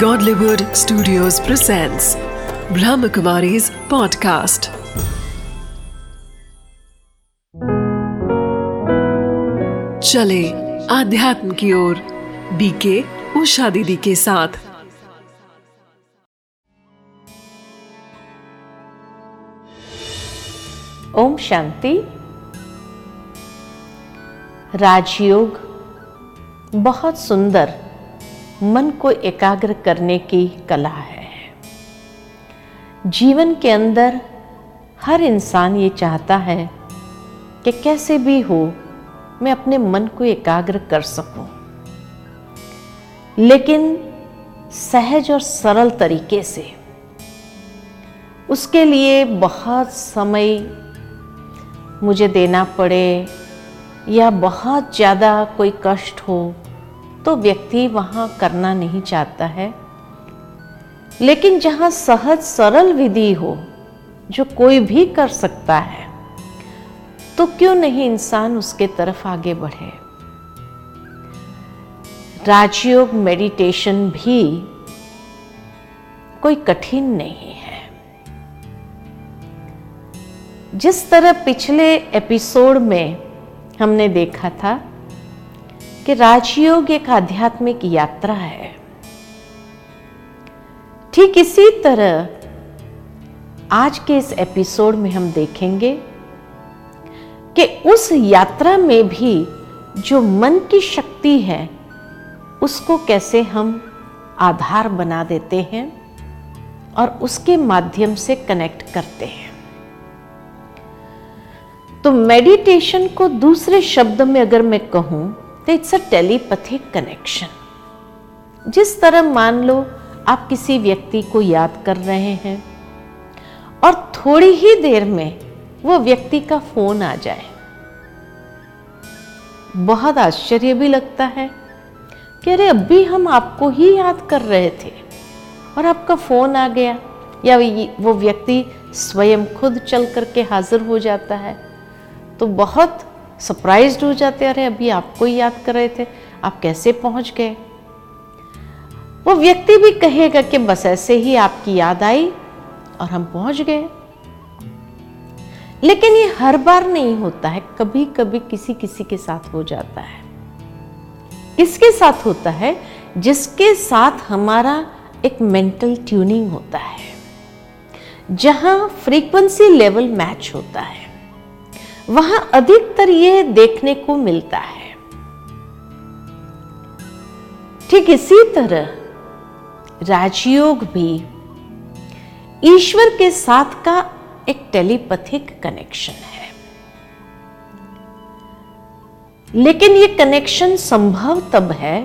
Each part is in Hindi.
Godlywood Studios presents ब्रह्म कुमारी's podcast. चले आध्यात्म की ओर बीके उषा दीदी के साथ. ओम शांति. राजयोग बहुत सुंदर मन को एकाग्र करने की कला है. जीवन के अंदर हर इंसान ये चाहता है कि कैसे भी हो मैं अपने मन को एकाग्र कर सकूं, लेकिन सहज और सरल तरीके से. उसके लिए बहुत समय मुझे देना पड़े या बहुत ज़्यादा कोई कष्ट हो तो व्यक्ति वहाँ करना नहीं चाहता है. लेकिन जहाँ सहज सरल विधि हो जो कोई भी कर सकता है तो क्यों नहीं इंसान उसके तरफ आगे बढ़े. राजयोग मेडिटेशन भी कोई कठिन नहीं है. जिस तरह पिछले एपिसोड में हमने देखा था कि राजयोग एक आध्यात्मिक यात्रा है, ठीक इसी तरह आज के इस एपिसोड में हम देखेंगे कि उस यात्रा में भी जो मन की शक्ति है उसको कैसे हम आधार बना देते हैं और उसके माध्यम से कनेक्ट करते हैं. तो मेडिटेशन को दूसरे शब्द में अगर मैं कहूं तो इट्स अ टेलीपैथिक कनेक्शन. जिस तरह मान लो आप किसी व्यक्ति को याद कर रहे हैं और थोड़ी ही देर में वो व्यक्ति का फोन आ जाए, बहुत आश्चर्य भी लगता है कि अरे अभी हम आपको ही याद कर रहे थे और आपका फोन आ गया, या वो व्यक्ति स्वयं खुद चल करके हाजिर हो जाता है तो बहुत सरप्राइज्ड हो जाते हैं, अरे अभी आपको ही याद कर रहे थे, आप कैसे पहुंच गए. वो व्यक्ति भी कहेगा कि बस ऐसे ही आपकी याद आई और हम पहुंच गए. लेकिन ये हर बार नहीं होता है, कभी कभी किसी किसी के साथ हो जाता है. किसके साथ होता है? जिसके साथ हमारा एक मेंटल ट्यूनिंग होता है, जहां फ्रीक्वेंसी लेवल मैच होता है. वहां अधिकतर ये देखने को मिलता है. ठीक इसी तरह राजयोग भी ईश्वर के साथ का एक टेलीपैथिक कनेक्शन है. लेकिन ये कनेक्शन संभव तब है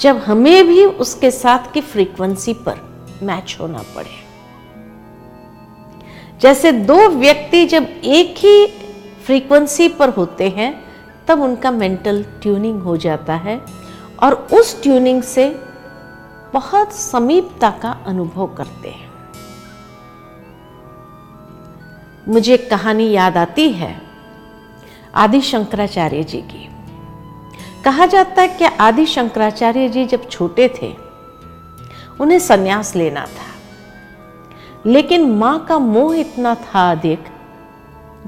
जब हमें भी उसके साथ की फ्रीक्वेंसी पर मैच होना पड़े. जैसे दो व्यक्ति जब एक ही फ्रीक्वेंसी पर होते हैं तब उनका मेंटल ट्यूनिंग हो जाता है और उस ट्यूनिंग से बहुत समीपता का अनुभव करते हैं. मुझे एक कहानी याद आती है आदिशंकराचार्य जी की. कहा जाता है कि आदिशंकराचार्य जी जब छोटे थे उन्हें संन्यास लेना था, लेकिन माँ का मोह इतना था अधिक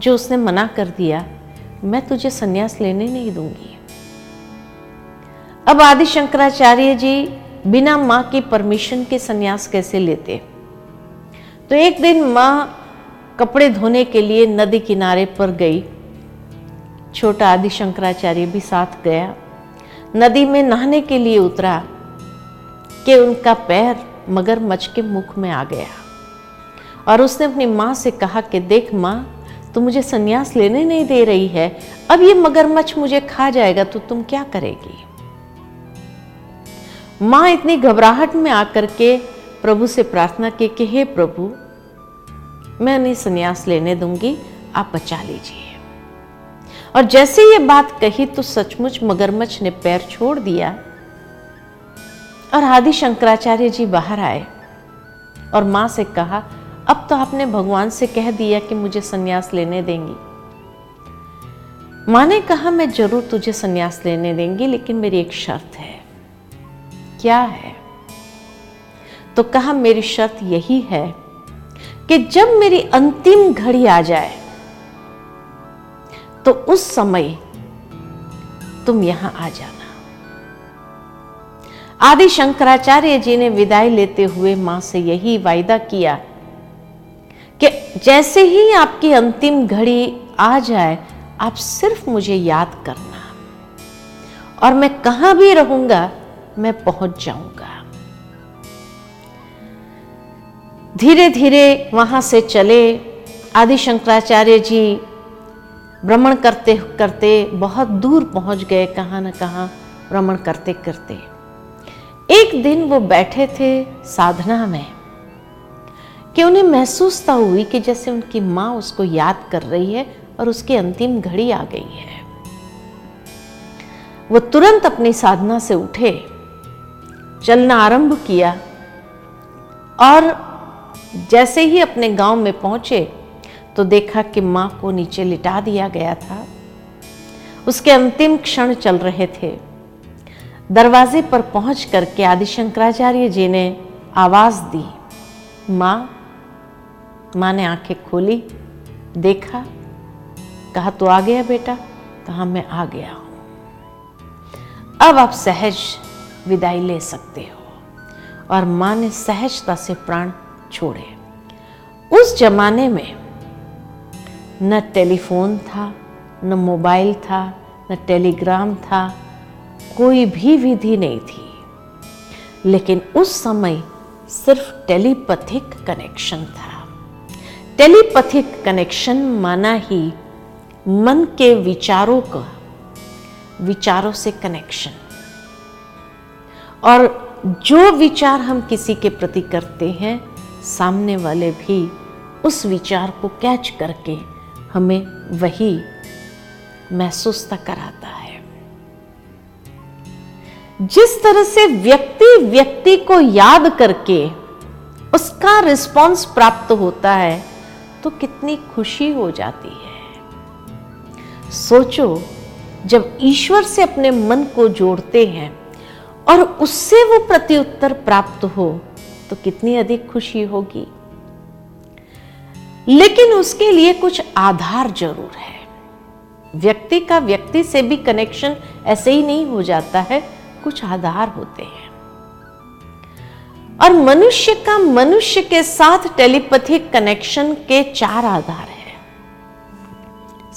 जो उसने मना कर दिया, मैं तुझे संन्यास लेने नहीं दूंगी. अब आदिशंकराचार्य जी बिना माँ की परमिशन के संन्यास कैसे लेते? तो एक दिन माँ कपड़े धोने के लिए नदी किनारे पर गई, छोटा आदिशंकराचार्य भी साथ गया. नदी में नहाने के लिए उतरा कि उनका पैर मगरमच्छ के मुख में आ गया और उसने अपनी माँ से कहा कि देख माँ, तू मुझे संन्यास लेने नहीं दे रही है, अब ये मगरमच्छ मुझे खा जाएगा तो तुम क्या करेगी? माँ इतनी घबराहट में आकर के प्रभु से प्रार्थना की कि हे प्रभु, मैं उन्हें संन्यास लेने दूंगी, आप बचा लीजिए. और जैसे ये बात कही तो सचमुच मगरमच्छ ने पैर छोड़ दिया और आदि शंकराचार्य जी बाहर आए और माँ से कहा, अब तो आपने भगवान से कह दिया कि मुझे संन्यास लेने देंगी. माँ ने कहा, मैं जरूर तुझे संन्यास लेने देंगी, लेकिन मेरी एक शर्त है. क्या है? तो कहा मेरी शर्त यही है कि जब मेरी अंतिम घड़ी आ जाए तो उस समय तुम यहां आ जाना। आदिशंकराचार्य जी ने विदाई लेते हुए मां से यही वायदा किया कि जैसे ही आपकी अंतिम घड़ी आ जाए आप सिर्फ मुझे याद करना और मैं कहां भी रहूंगा मैं पहुंच जाऊंगा। धीरे धीरे वहां से चले आदिशंकराचार्य जी। भ्रमण करते करते बहुत दूर पहुंच गए, कहाँ न कहाँ भ्रमण करते करते। एक दिन वो बैठे थे साधना में कि उन्हें महसूसता हुई कि जैसे उनकी माँ उसको याद कर रही है और उसकी अंतिम घड़ी आ गई है। वो तुरंत अपनी साधना से उठे, चलना आरंभ किया और जैसे ही अपने गांव में पहुंचे तो देखा कि माँ को नीचे लिटा दिया गया था। उसके अंतिम क्षण चल रहे थे। दरवाजे पर पहुंच करके आदिशंकराचार्य जी ने आवाज़ दी, माँ। माँ ने आंखें खोली, देखा, कहा तो आ गया बेटा? तो हाँ मैं आ गया हूँ, अब आप सहज विदाई ले सकते हो। और माँ ने सहजता से प्राण छोड़े। उस जमाने में न टेलीफोन था, न मोबाइल था, न टेलीग्राम था, कोई भी विधि नहीं थी। लेकिन उस समय सिर्फ टेलीपैथिक कनेक्शन था। टेलीपैथिक कनेक्शन माना ही मन के विचारों का, विचारों से कनेक्शन। और जो विचार हम किसी के प्रति करते हैं सामने वाले भी उस विचार को कैच करके हमें वही महसूसता कराता है। जिस तरह से व्यक्ति व्यक्ति को याद करके उसका रिस्पॉन्स प्राप्त होता है तो कितनी खुशी हो जाती है। सोचो जब ईश्वर से अपने मन को जोड़ते हैं और उससे वो प्रत्युत्तर प्राप्त हो तो कितनी अधिक खुशी होगी। लेकिन उसके लिए कुछ आधार जरूर है। व्यक्ति का व्यक्ति से भी कनेक्शन ऐसे ही नहीं हो जाता है, कुछ आधार होते हैं। और मनुष्य का मनुष्य के साथ टेलीपैथिक कनेक्शन के 4 आधार हैं।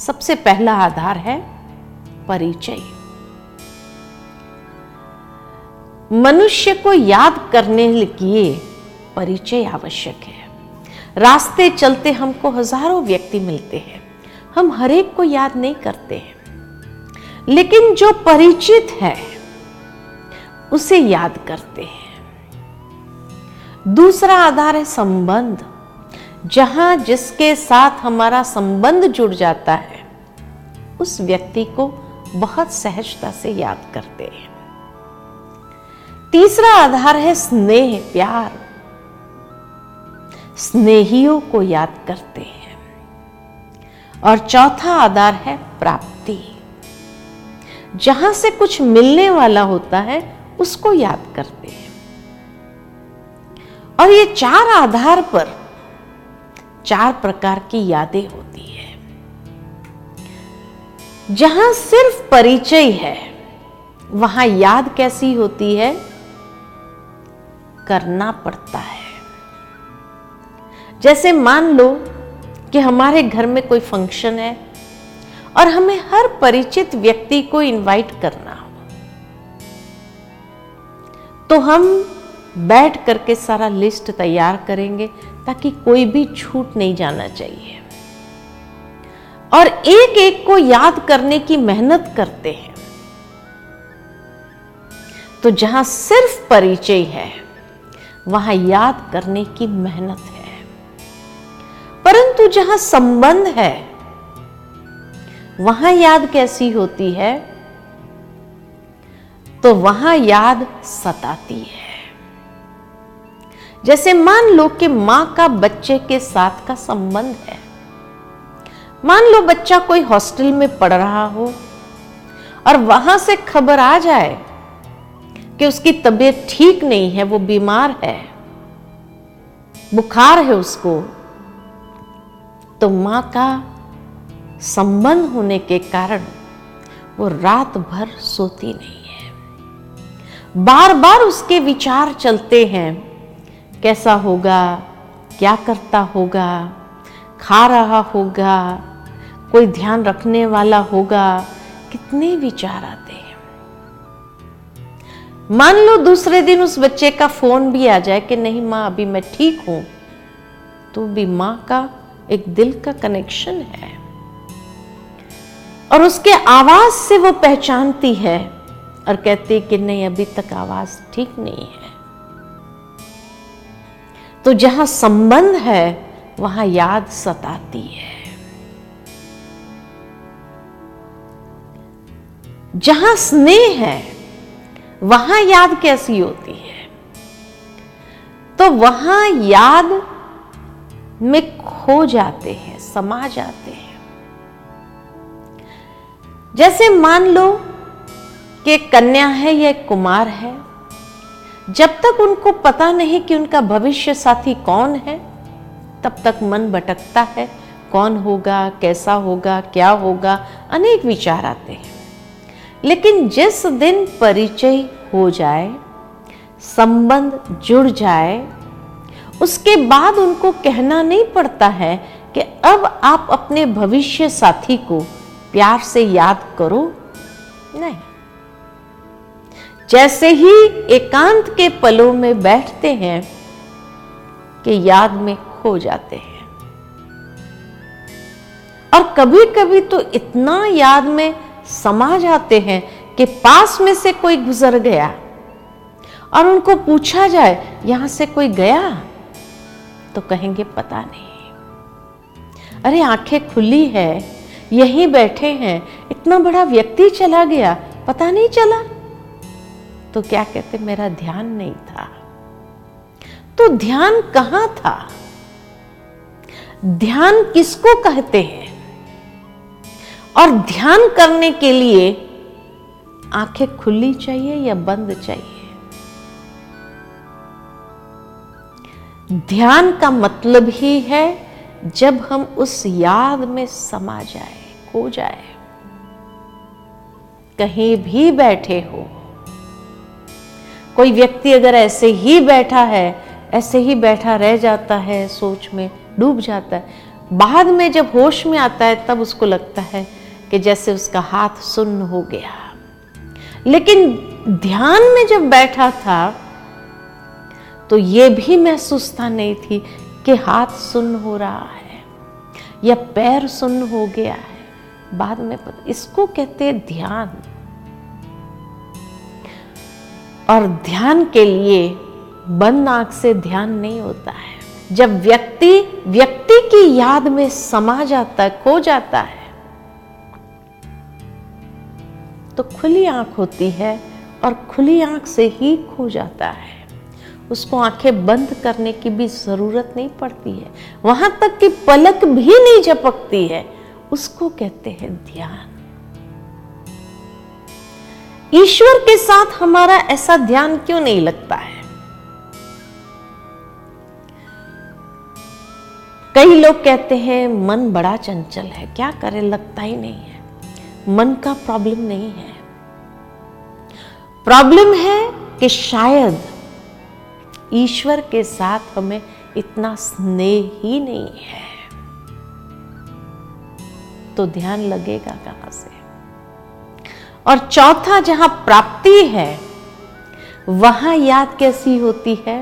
सबसे पहला आधार है परिचय। मनुष्य को याद करने के लिए परिचय आवश्यक है। रास्ते चलते हमको हजारों व्यक्ति मिलते हैं, हम हर एक को याद नहीं करते हैं, लेकिन जो परिचित है उसे याद करते हैं। दूसरा आधार है संबंध। जहां जिसके साथ हमारा संबंध जुड़ जाता है उस व्यक्ति को बहुत सहजता से याद करते हैं। तीसरा आधार है स्नेह, प्यार। स्नेहियों को याद करते हैं। और चौथा आधार है प्राप्ति। जहां से कुछ मिलने वाला होता है उसको याद करते हैं। और ये 4 आधार पर 4 प्रकार की यादें होती है। जहां सिर्फ परिचय है वहां याद कैसी होती है? करना पड़ता है। जैसे मान लो कि हमारे घर में कोई फंक्शन है और हमें हर परिचित व्यक्ति को इनवाइट करना हो तो हम बैठ करके सारा लिस्ट तैयार करेंगे ताकि कोई भी छूट नहीं जाना चाहिए। और एक एक को याद करने की मेहनत करते हैं। तो जहां सिर्फ परिचय है वहां याद करने की मेहनत है। परंतु जहां संबंध है वहां याद कैसी होती है? तो वहां याद सताती है। जैसे मान लो कि मां का बच्चे के साथ का संबंध है। मान लो बच्चा कोई हॉस्टल में पढ़ रहा हो और वहां से खबर आ जाए कि उसकी तबीयत ठीक नहीं है, वो बीमार है, बुखार है उसको, तो माँ का संबंध होने के कारण वो रात भर सोती नहीं है। बार बार उसके विचार चलते हैं, कैसा होगा, क्या करता होगा, खा रहा होगा, कोई ध्यान रखने वाला होगा, कितने विचार आते हैं। मान लो दूसरे दिन उस बच्चे का फोन भी आ जाए कि नहीं माँ अभी मैं ठीक हूं, तो भी माँ का एक दिल का कनेक्शन है और उसके आवाज से वो पहचानती है और कहती है कि नहीं अभी तक आवाज ठीक नहीं है। तो जहां संबंध है वहां याद सताती है। जहां स्नेह है वहां याद कैसी होती है, तो वहां याद में खो जाते हैं, समा जाते हैं। जैसे मान लो कि एक कन्या है या एक कुमार है, जब तक उनको पता नहीं कि उनका भविष्य साथी कौन है तब तक मन भटकता है, कौन होगा, कैसा होगा, क्या होगा, अनेक विचार आते हैं। लेकिन जिस दिन परिचय हो जाए, संबंध जुड़ जाए, उसके बाद उनको कहना नहीं पड़ता है कि अब आप अपने भविष्य साथी को प्यार से याद करो, नहीं। जैसे ही एकांत के पलों में बैठते हैं कि याद में खो जाते हैं। और कभी कभी तो इतना याद में समा जाते हैं कि पास में से कोई गुजर गया और उनको पूछा जाए यहां से कोई गया तो कहेंगे पता नहीं, अरे आंखें खुली है, यहीं बैठे हैं, इतना बड़ा व्यक्ति चला गया पता नहीं चला, तो क्या कहते मेरा ध्यान नहीं था। तो ध्यान कहां था, ध्यान किसको कहते हैं, और ध्यान करने के लिए आंखें खुली चाहिए या बंद चाहिए। ध्यान का मतलब ही है जब हम उस याद में समा जाए, खो जाए, कहीं भी बैठे हो। कोई व्यक्ति अगर ऐसे ही बैठा है, ऐसे ही बैठा रह जाता है, सोच में डूब जाता है, बाद में जब होश में आता है तब उसको लगता है कि जैसे उसका हाथ सुन्न हो गया, लेकिन ध्यान में जब बैठा था तो ये भी महसूसता नहीं थी कि हाथ सुन्न हो रहा है या पैर सुन्न हो गया है, बाद में पता। इसको कहते हैं ध्यान। और ध्यान के लिए बंद आंख से ध्यान नहीं होता है। जब व्यक्ति की याद में समा जाता, खो जाता है, तो खुली आंख होती है और खुली आंख से ही खो जाता है। उसको आंखें बंद करने की भी जरूरत नहीं पड़ती है, वहां तक कि पलक भी नहीं झपकती है। उसको कहते हैं ध्यान। ईश्वर के साथ हमारा ऐसा ध्यान क्यों नहीं लगता है? कई लोग कहते हैं मन बड़ा चंचल है, क्या करें लगता ही नहीं है। मन का प्रॉब्लम नहीं है, प्रॉब्लम है कि शायद ईश्वर के साथ हमें इतना स्नेह ही नहीं है, तो ध्यान लगेगा कहां से। और चौथा, जहां प्राप्ति है वहां याद कैसी होती है,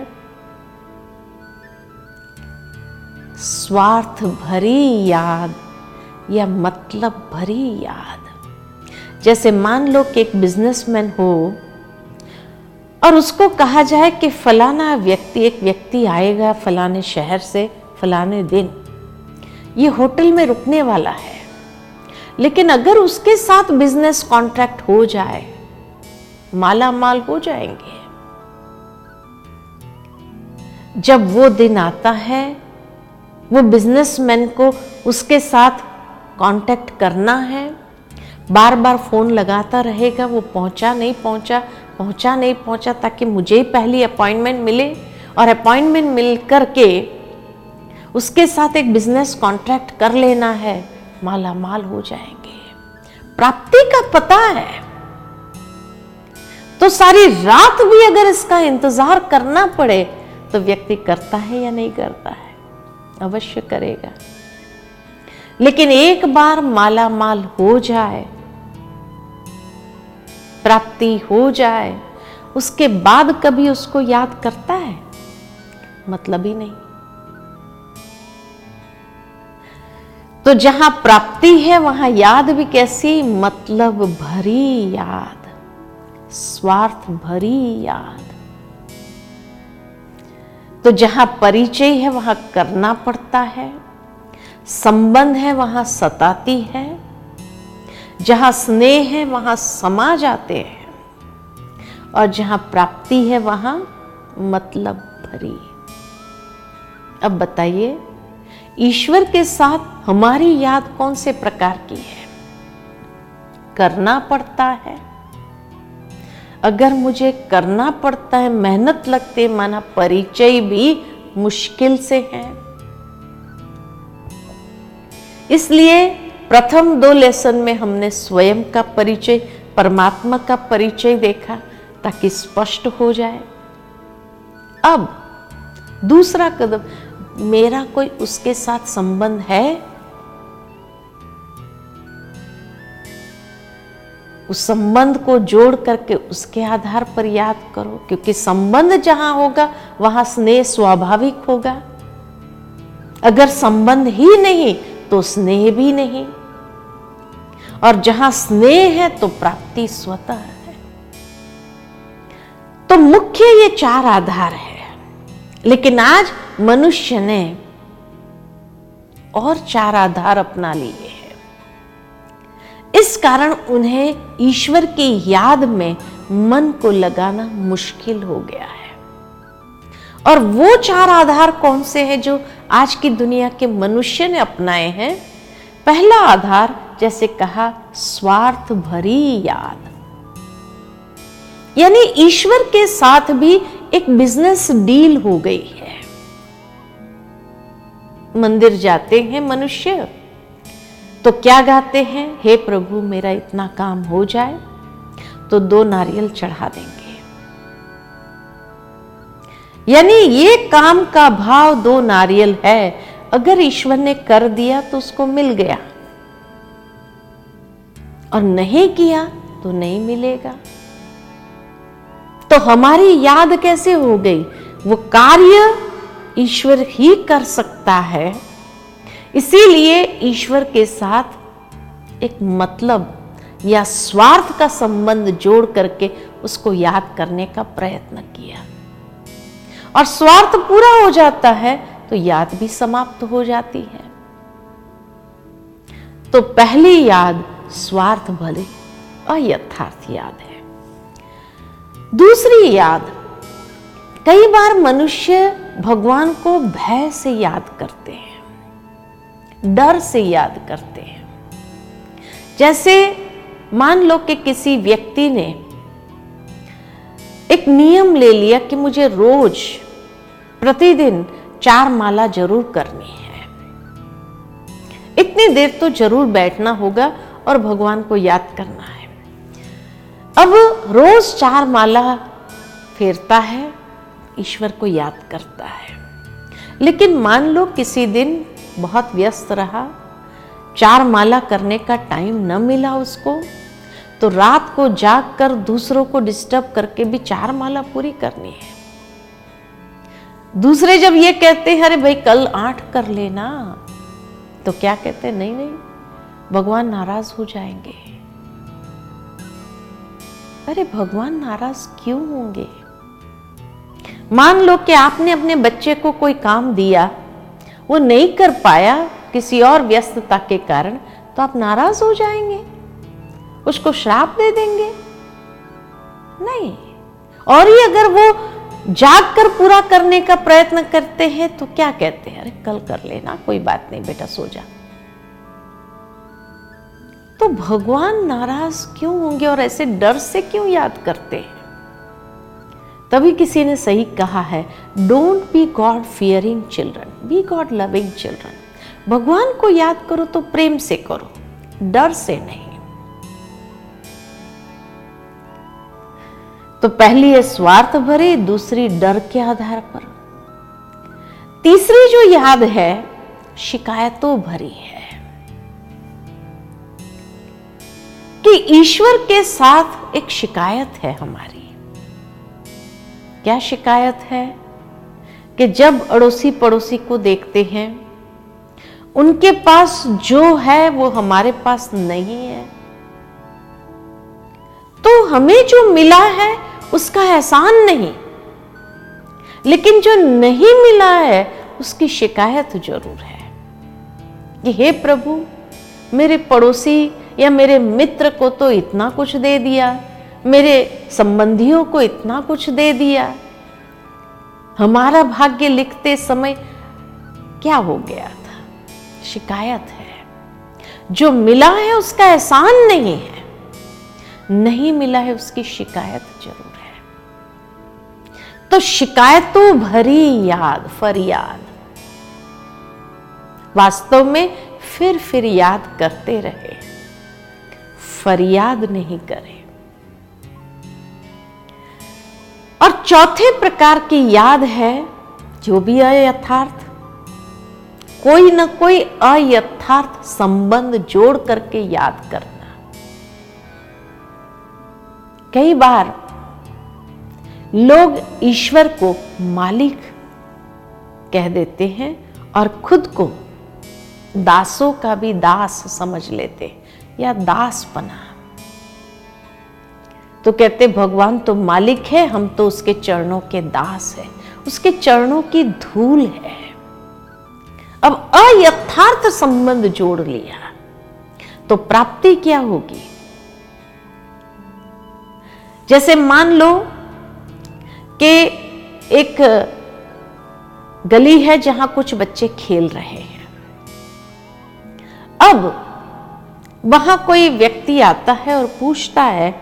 स्वार्थ भरी याद या मतलब भरी याद। जैसे मान लो कि एक बिजनेसमैन हो और उसको कहा जाए कि फलाना व्यक्ति, एक व्यक्ति आएगा फलाने शहर से फलाने दिन, ये होटल में रुकने वाला है, लेकिन अगर उसके साथ बिजनेस कॉन्ट्रैक्ट हो जाए, माला माल हो जाएंगे। जब वो दिन आता है, वो बिजनेसमैन को उसके साथ कॉन्टैक्ट करना है, बार बार फोन लगाता रहेगा, वो पहुंचा नहीं पहुंचा, ताकि मुझे ही पहली अपॉइंटमेंट मिले और अपॉइंटमेंट मिल करके उसके साथ एक बिजनेस कॉन्ट्रैक्ट कर लेना है, माला माल हो जाएंगे, प्राप्ति का पता है। तो सारी रात भी अगर इसका इंतजार करना पड़े तो व्यक्ति करता है या नहीं करता है? अवश्य करेगा। लेकिन एक बार माला माल हो जाए, प्राप्ति हो जाए, उसके बाद कभी उसको याद करता है? मतलब ही नहीं। तो जहां प्राप्ति है वहां याद भी कैसी? मतलब भरी याद, स्वार्थ भरी याद। तो जहां परिचय है वहां करना पड़ता है, संबंध है वहां सताती है, जहां स्नेह है वहां समा जाते हैं, और जहां प्राप्ति है वहां मतलब भरी। अब बताइए, ईश्वर के साथ हमारी याद कौन से प्रकार की है? करना पड़ता है। अगर मुझे करना पड़ता है, मेहनत लगती है, माना परिचय भी मुश्किल से है। इसलिए प्रथम 2 लेसन में हमने स्वयं का परिचय, परमात्मा का परिचय देखा ताकि स्पष्ट हो जाए। अब दूसरा कदम, मेरा कोई उसके साथ संबंध है? उस संबंध को जोड़ करके उसके आधार पर याद करो, क्योंकि संबंध जहां होगा वहां स्नेह स्वाभाविक होगा। अगर संबंध ही नहीं तो स्नेह भी नहीं, और जहां स्नेह है तो प्राप्ति स्वतः है। तो मुख्य ये 4 आधार है। लेकिन आज मनुष्य ने और 4 आधार अपना लिए हैं। इस कारण उन्हें ईश्वर की याद में मन को लगाना मुश्किल हो गया है। और वो 4 आधार कौन से हैं जो आज की दुनिया के मनुष्य ने अपनाए हैं? पहला आधार, जैसे कहा, स्वार्थ भरी याद, यानी ईश्वर के साथ भी एक बिजनेस डील हो गई है। मंदिर जाते हैं मनुष्य तो क्या गाते हैं? हे प्रभु मेरा इतना काम हो जाए तो 2 नारियल चढ़ा देंगे। यानी ये काम का भाव 2 नारियल है। अगर ईश्वर ने कर दिया तो उसको मिल गया, और नहीं किया तो नहीं मिलेगा। तो हमारी याद कैसे हो गई? वो कार्य ईश्वर ही कर सकता है, इसीलिए ईश्वर के साथ एक मतलब या स्वार्थ का संबंध जोड़ करके उसको याद करने का प्रयत्न किया। और स्वार्थ पूरा हो जाता है तो याद भी समाप्त हो जाती है। तो पहली याद स्वार्थ भले और यथार्थ याद है। दूसरी याद, कई बार मनुष्य भगवान को भय से याद करते हैं, डर से याद करते हैं। जैसे मान लो कि किसी व्यक्ति ने एक नियम ले लिया कि मुझे रोज प्रतिदिन 4 माला जरूर करनी है, इतनी देर तो जरूर बैठना होगा और भगवान को याद करना है। अब रोज 4 माला फेरता है, ईश्वर को याद करता है। लेकिन मान लो किसी दिन बहुत व्यस्त रहा, 4 माला करने का टाइम न मिला उसको, तो रात को जाग कर दूसरों को डिस्टर्ब करके भी 4 माला पूरी करनी है। दूसरे जब ये कहते हैं अरे भाई कल 8 कर लेना, तो क्या कहते हैं? नहीं नहीं, भगवान नाराज हो जाएंगे। अरे भगवान नाराज क्यों होंगे? मान लो कि आपने अपने बच्चे को कोई काम दिया, वो नहीं कर पाया किसी और व्यस्तता के कारण, तो आप नाराज हो जाएंगे, उसको श्राप दे देंगे? नहीं। और ये अगर वो जाग कर पूरा करने का प्रयत्न करते हैं तो क्या कहते हैं? अरे कल कर लेना, कोई बात नहीं बेटा, सो जा। तो भगवान नाराज क्यों होंगे और ऐसे डर से क्यों याद करते हैं? कभी किसी ने सही कहा है, don't be God fearing children, be God loving children. भगवान को याद करो तो प्रेम से करो, डर से नहीं। तो पहली है स्वार्थ भरे, दूसरी डर के आधार पर, तीसरी जो याद है शिकायतों भरी है कि ईश्वर के साथ एक शिकायत है हमारी। क्या शिकायत है? कि जब अड़ोसी पड़ोसी को देखते हैं, उनके पास जो है वो हमारे पास नहीं है, तो हमें जो मिला है उसका एहसान नहीं, लेकिन जो नहीं मिला है उसकी शिकायत जरूर है कि हे प्रभु, मेरे पड़ोसी या मेरे मित्र को तो इतना कुछ दे दिया, मेरे संबंधियों को इतना कुछ दे दिया, हमारा भाग्य लिखते समय क्या हो गया था। शिकायत है। जो मिला है उसका एहसान नहीं है, नहीं मिला है उसकी शिकायत जरूर है। तो शिकायतों भरी याद, फरियाद, वास्तव में फिर याद करते रहे, फरियाद नहीं करे। और चौथे प्रकार की याद है जो भी अयथार्थ, कोई ना कोई अयथार्थ संबंध जोड़ करके याद करना। कई बार लोग ईश्वर को मालिक कह देते हैं और खुद को दासों का भी दास समझ लेते या दास बना। तो कहते भगवान तो मालिक है, हम तो उसके चरणों के दास हैं, उसके चरणों की धूल है। अब अयथार्थ संबंध जोड़ लिया तो प्राप्ति क्या होगी? जैसे मान लो कि एक गली है जहां कुछ बच्चे खेल रहे हैं। अब वहां कोई व्यक्ति आता है और पूछता है,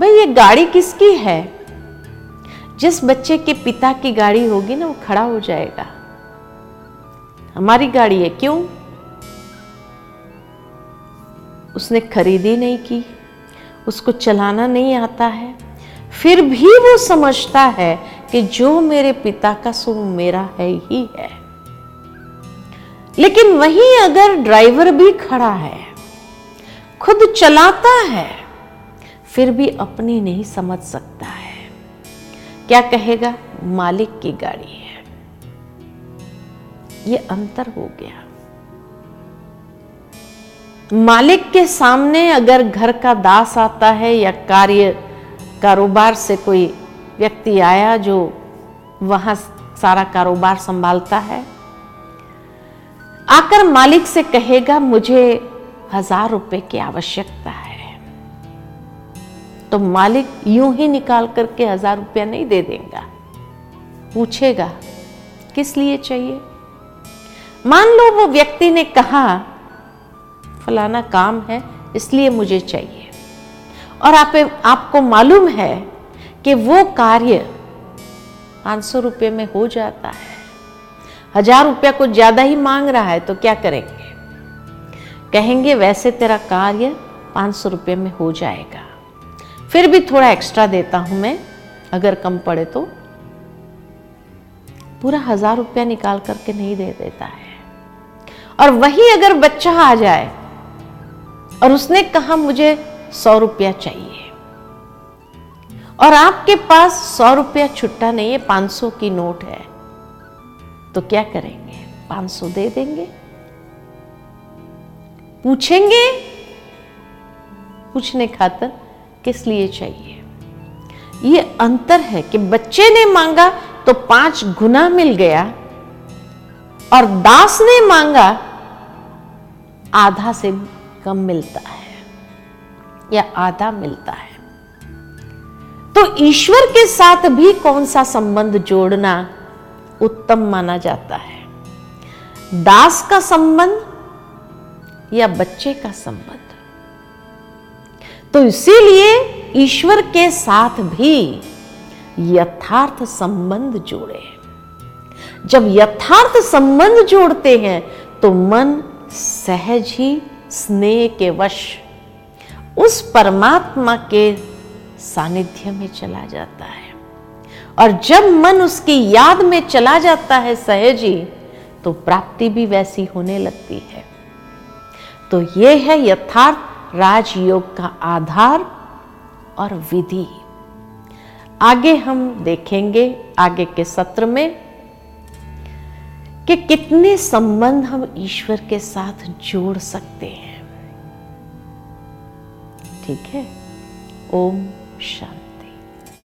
भाई ये गाड़ी किसकी है? जिस बच्चे के पिता की गाड़ी होगी ना, वो खड़ा हो जाएगा, हमारी गाड़ी है। क्यों? उसने खरीदी नहीं की, उसको चलाना नहीं आता है, फिर भी वो समझता है कि जो मेरे पिता का सो मेरा है ही है। लेकिन वहीं अगर ड्राइवर भी खड़ा है, खुद चलाता है, फिर भी अपनी नहीं समझ सकता है, क्या कहेगा? मालिक की गाड़ी है। ये अंतर हो गया। मालिक के सामने अगर घर का दास आता है या कार्य कारोबार से कोई व्यक्ति आया जो वहां सारा कारोबार संभालता है, आकर मालिक से कहेगा मुझे 1000 रुपए की आवश्यकता है, तो मालिक यूं ही निकाल करके 1000 रुपया नहीं दे देगा, पूछेगा किस लिए चाहिए। मान लो वो व्यक्ति ने कहा फलाना काम है इसलिए मुझे चाहिए, और आपको मालूम है कि वो कार्य 500 रुपये में हो जाता है, 1000 रुपया कुछ ज़्यादा ही मांग रहा है, तो क्या करेंगे? कहेंगे वैसे तेरा कार्य 500 रुपये में हो जाएगा, फिर भी थोड़ा एक्स्ट्रा देता हूँ मैं, अगर कम पड़े तो। पूरा 1000 रुपया निकाल करके नहीं दे देता है। और वहीं अगर बच्चा आ जाए और उसने कहा मुझे 100 रुपया चाहिए, और आपके पास 100 रुपया छुट्टा नहीं है, 500 की नोट है, तो क्या करेंगे? 500 दे देंगे? पूछेंगे पूछने खातर किस लिए चाहिए? ये अंतर है कि बच्चे ने मांगा तो 5 गुना मिल गया, और दास ने मांगा आधा से कम मिलता है या आधा मिलता है। तो ईश्वर के साथ भी कौन सा संबंध जोड़ना उत्तम माना जाता है? दास का संबंध या बच्चे का संबंध? तो इसीलिए ईश्वर के साथ भी यथार्थ संबंध जोड़े। जब यथार्थ संबंध जोड़ते हैं तो मन सहज ही स्नेह के वश उस परमात्मा के सानिध्य में चला जाता है। और जब मन उसकी याद में चला जाता है सहज ही, तो प्राप्ति भी वैसी होने लगती है। तो ये है यथार्थ राजयोग का आधार और विधि। आगे हम देखेंगे आगे के सत्र में कि कितने संबंध हम ईश्वर के साथ जोड़ सकते हैं। ठीक है, ओम शांति।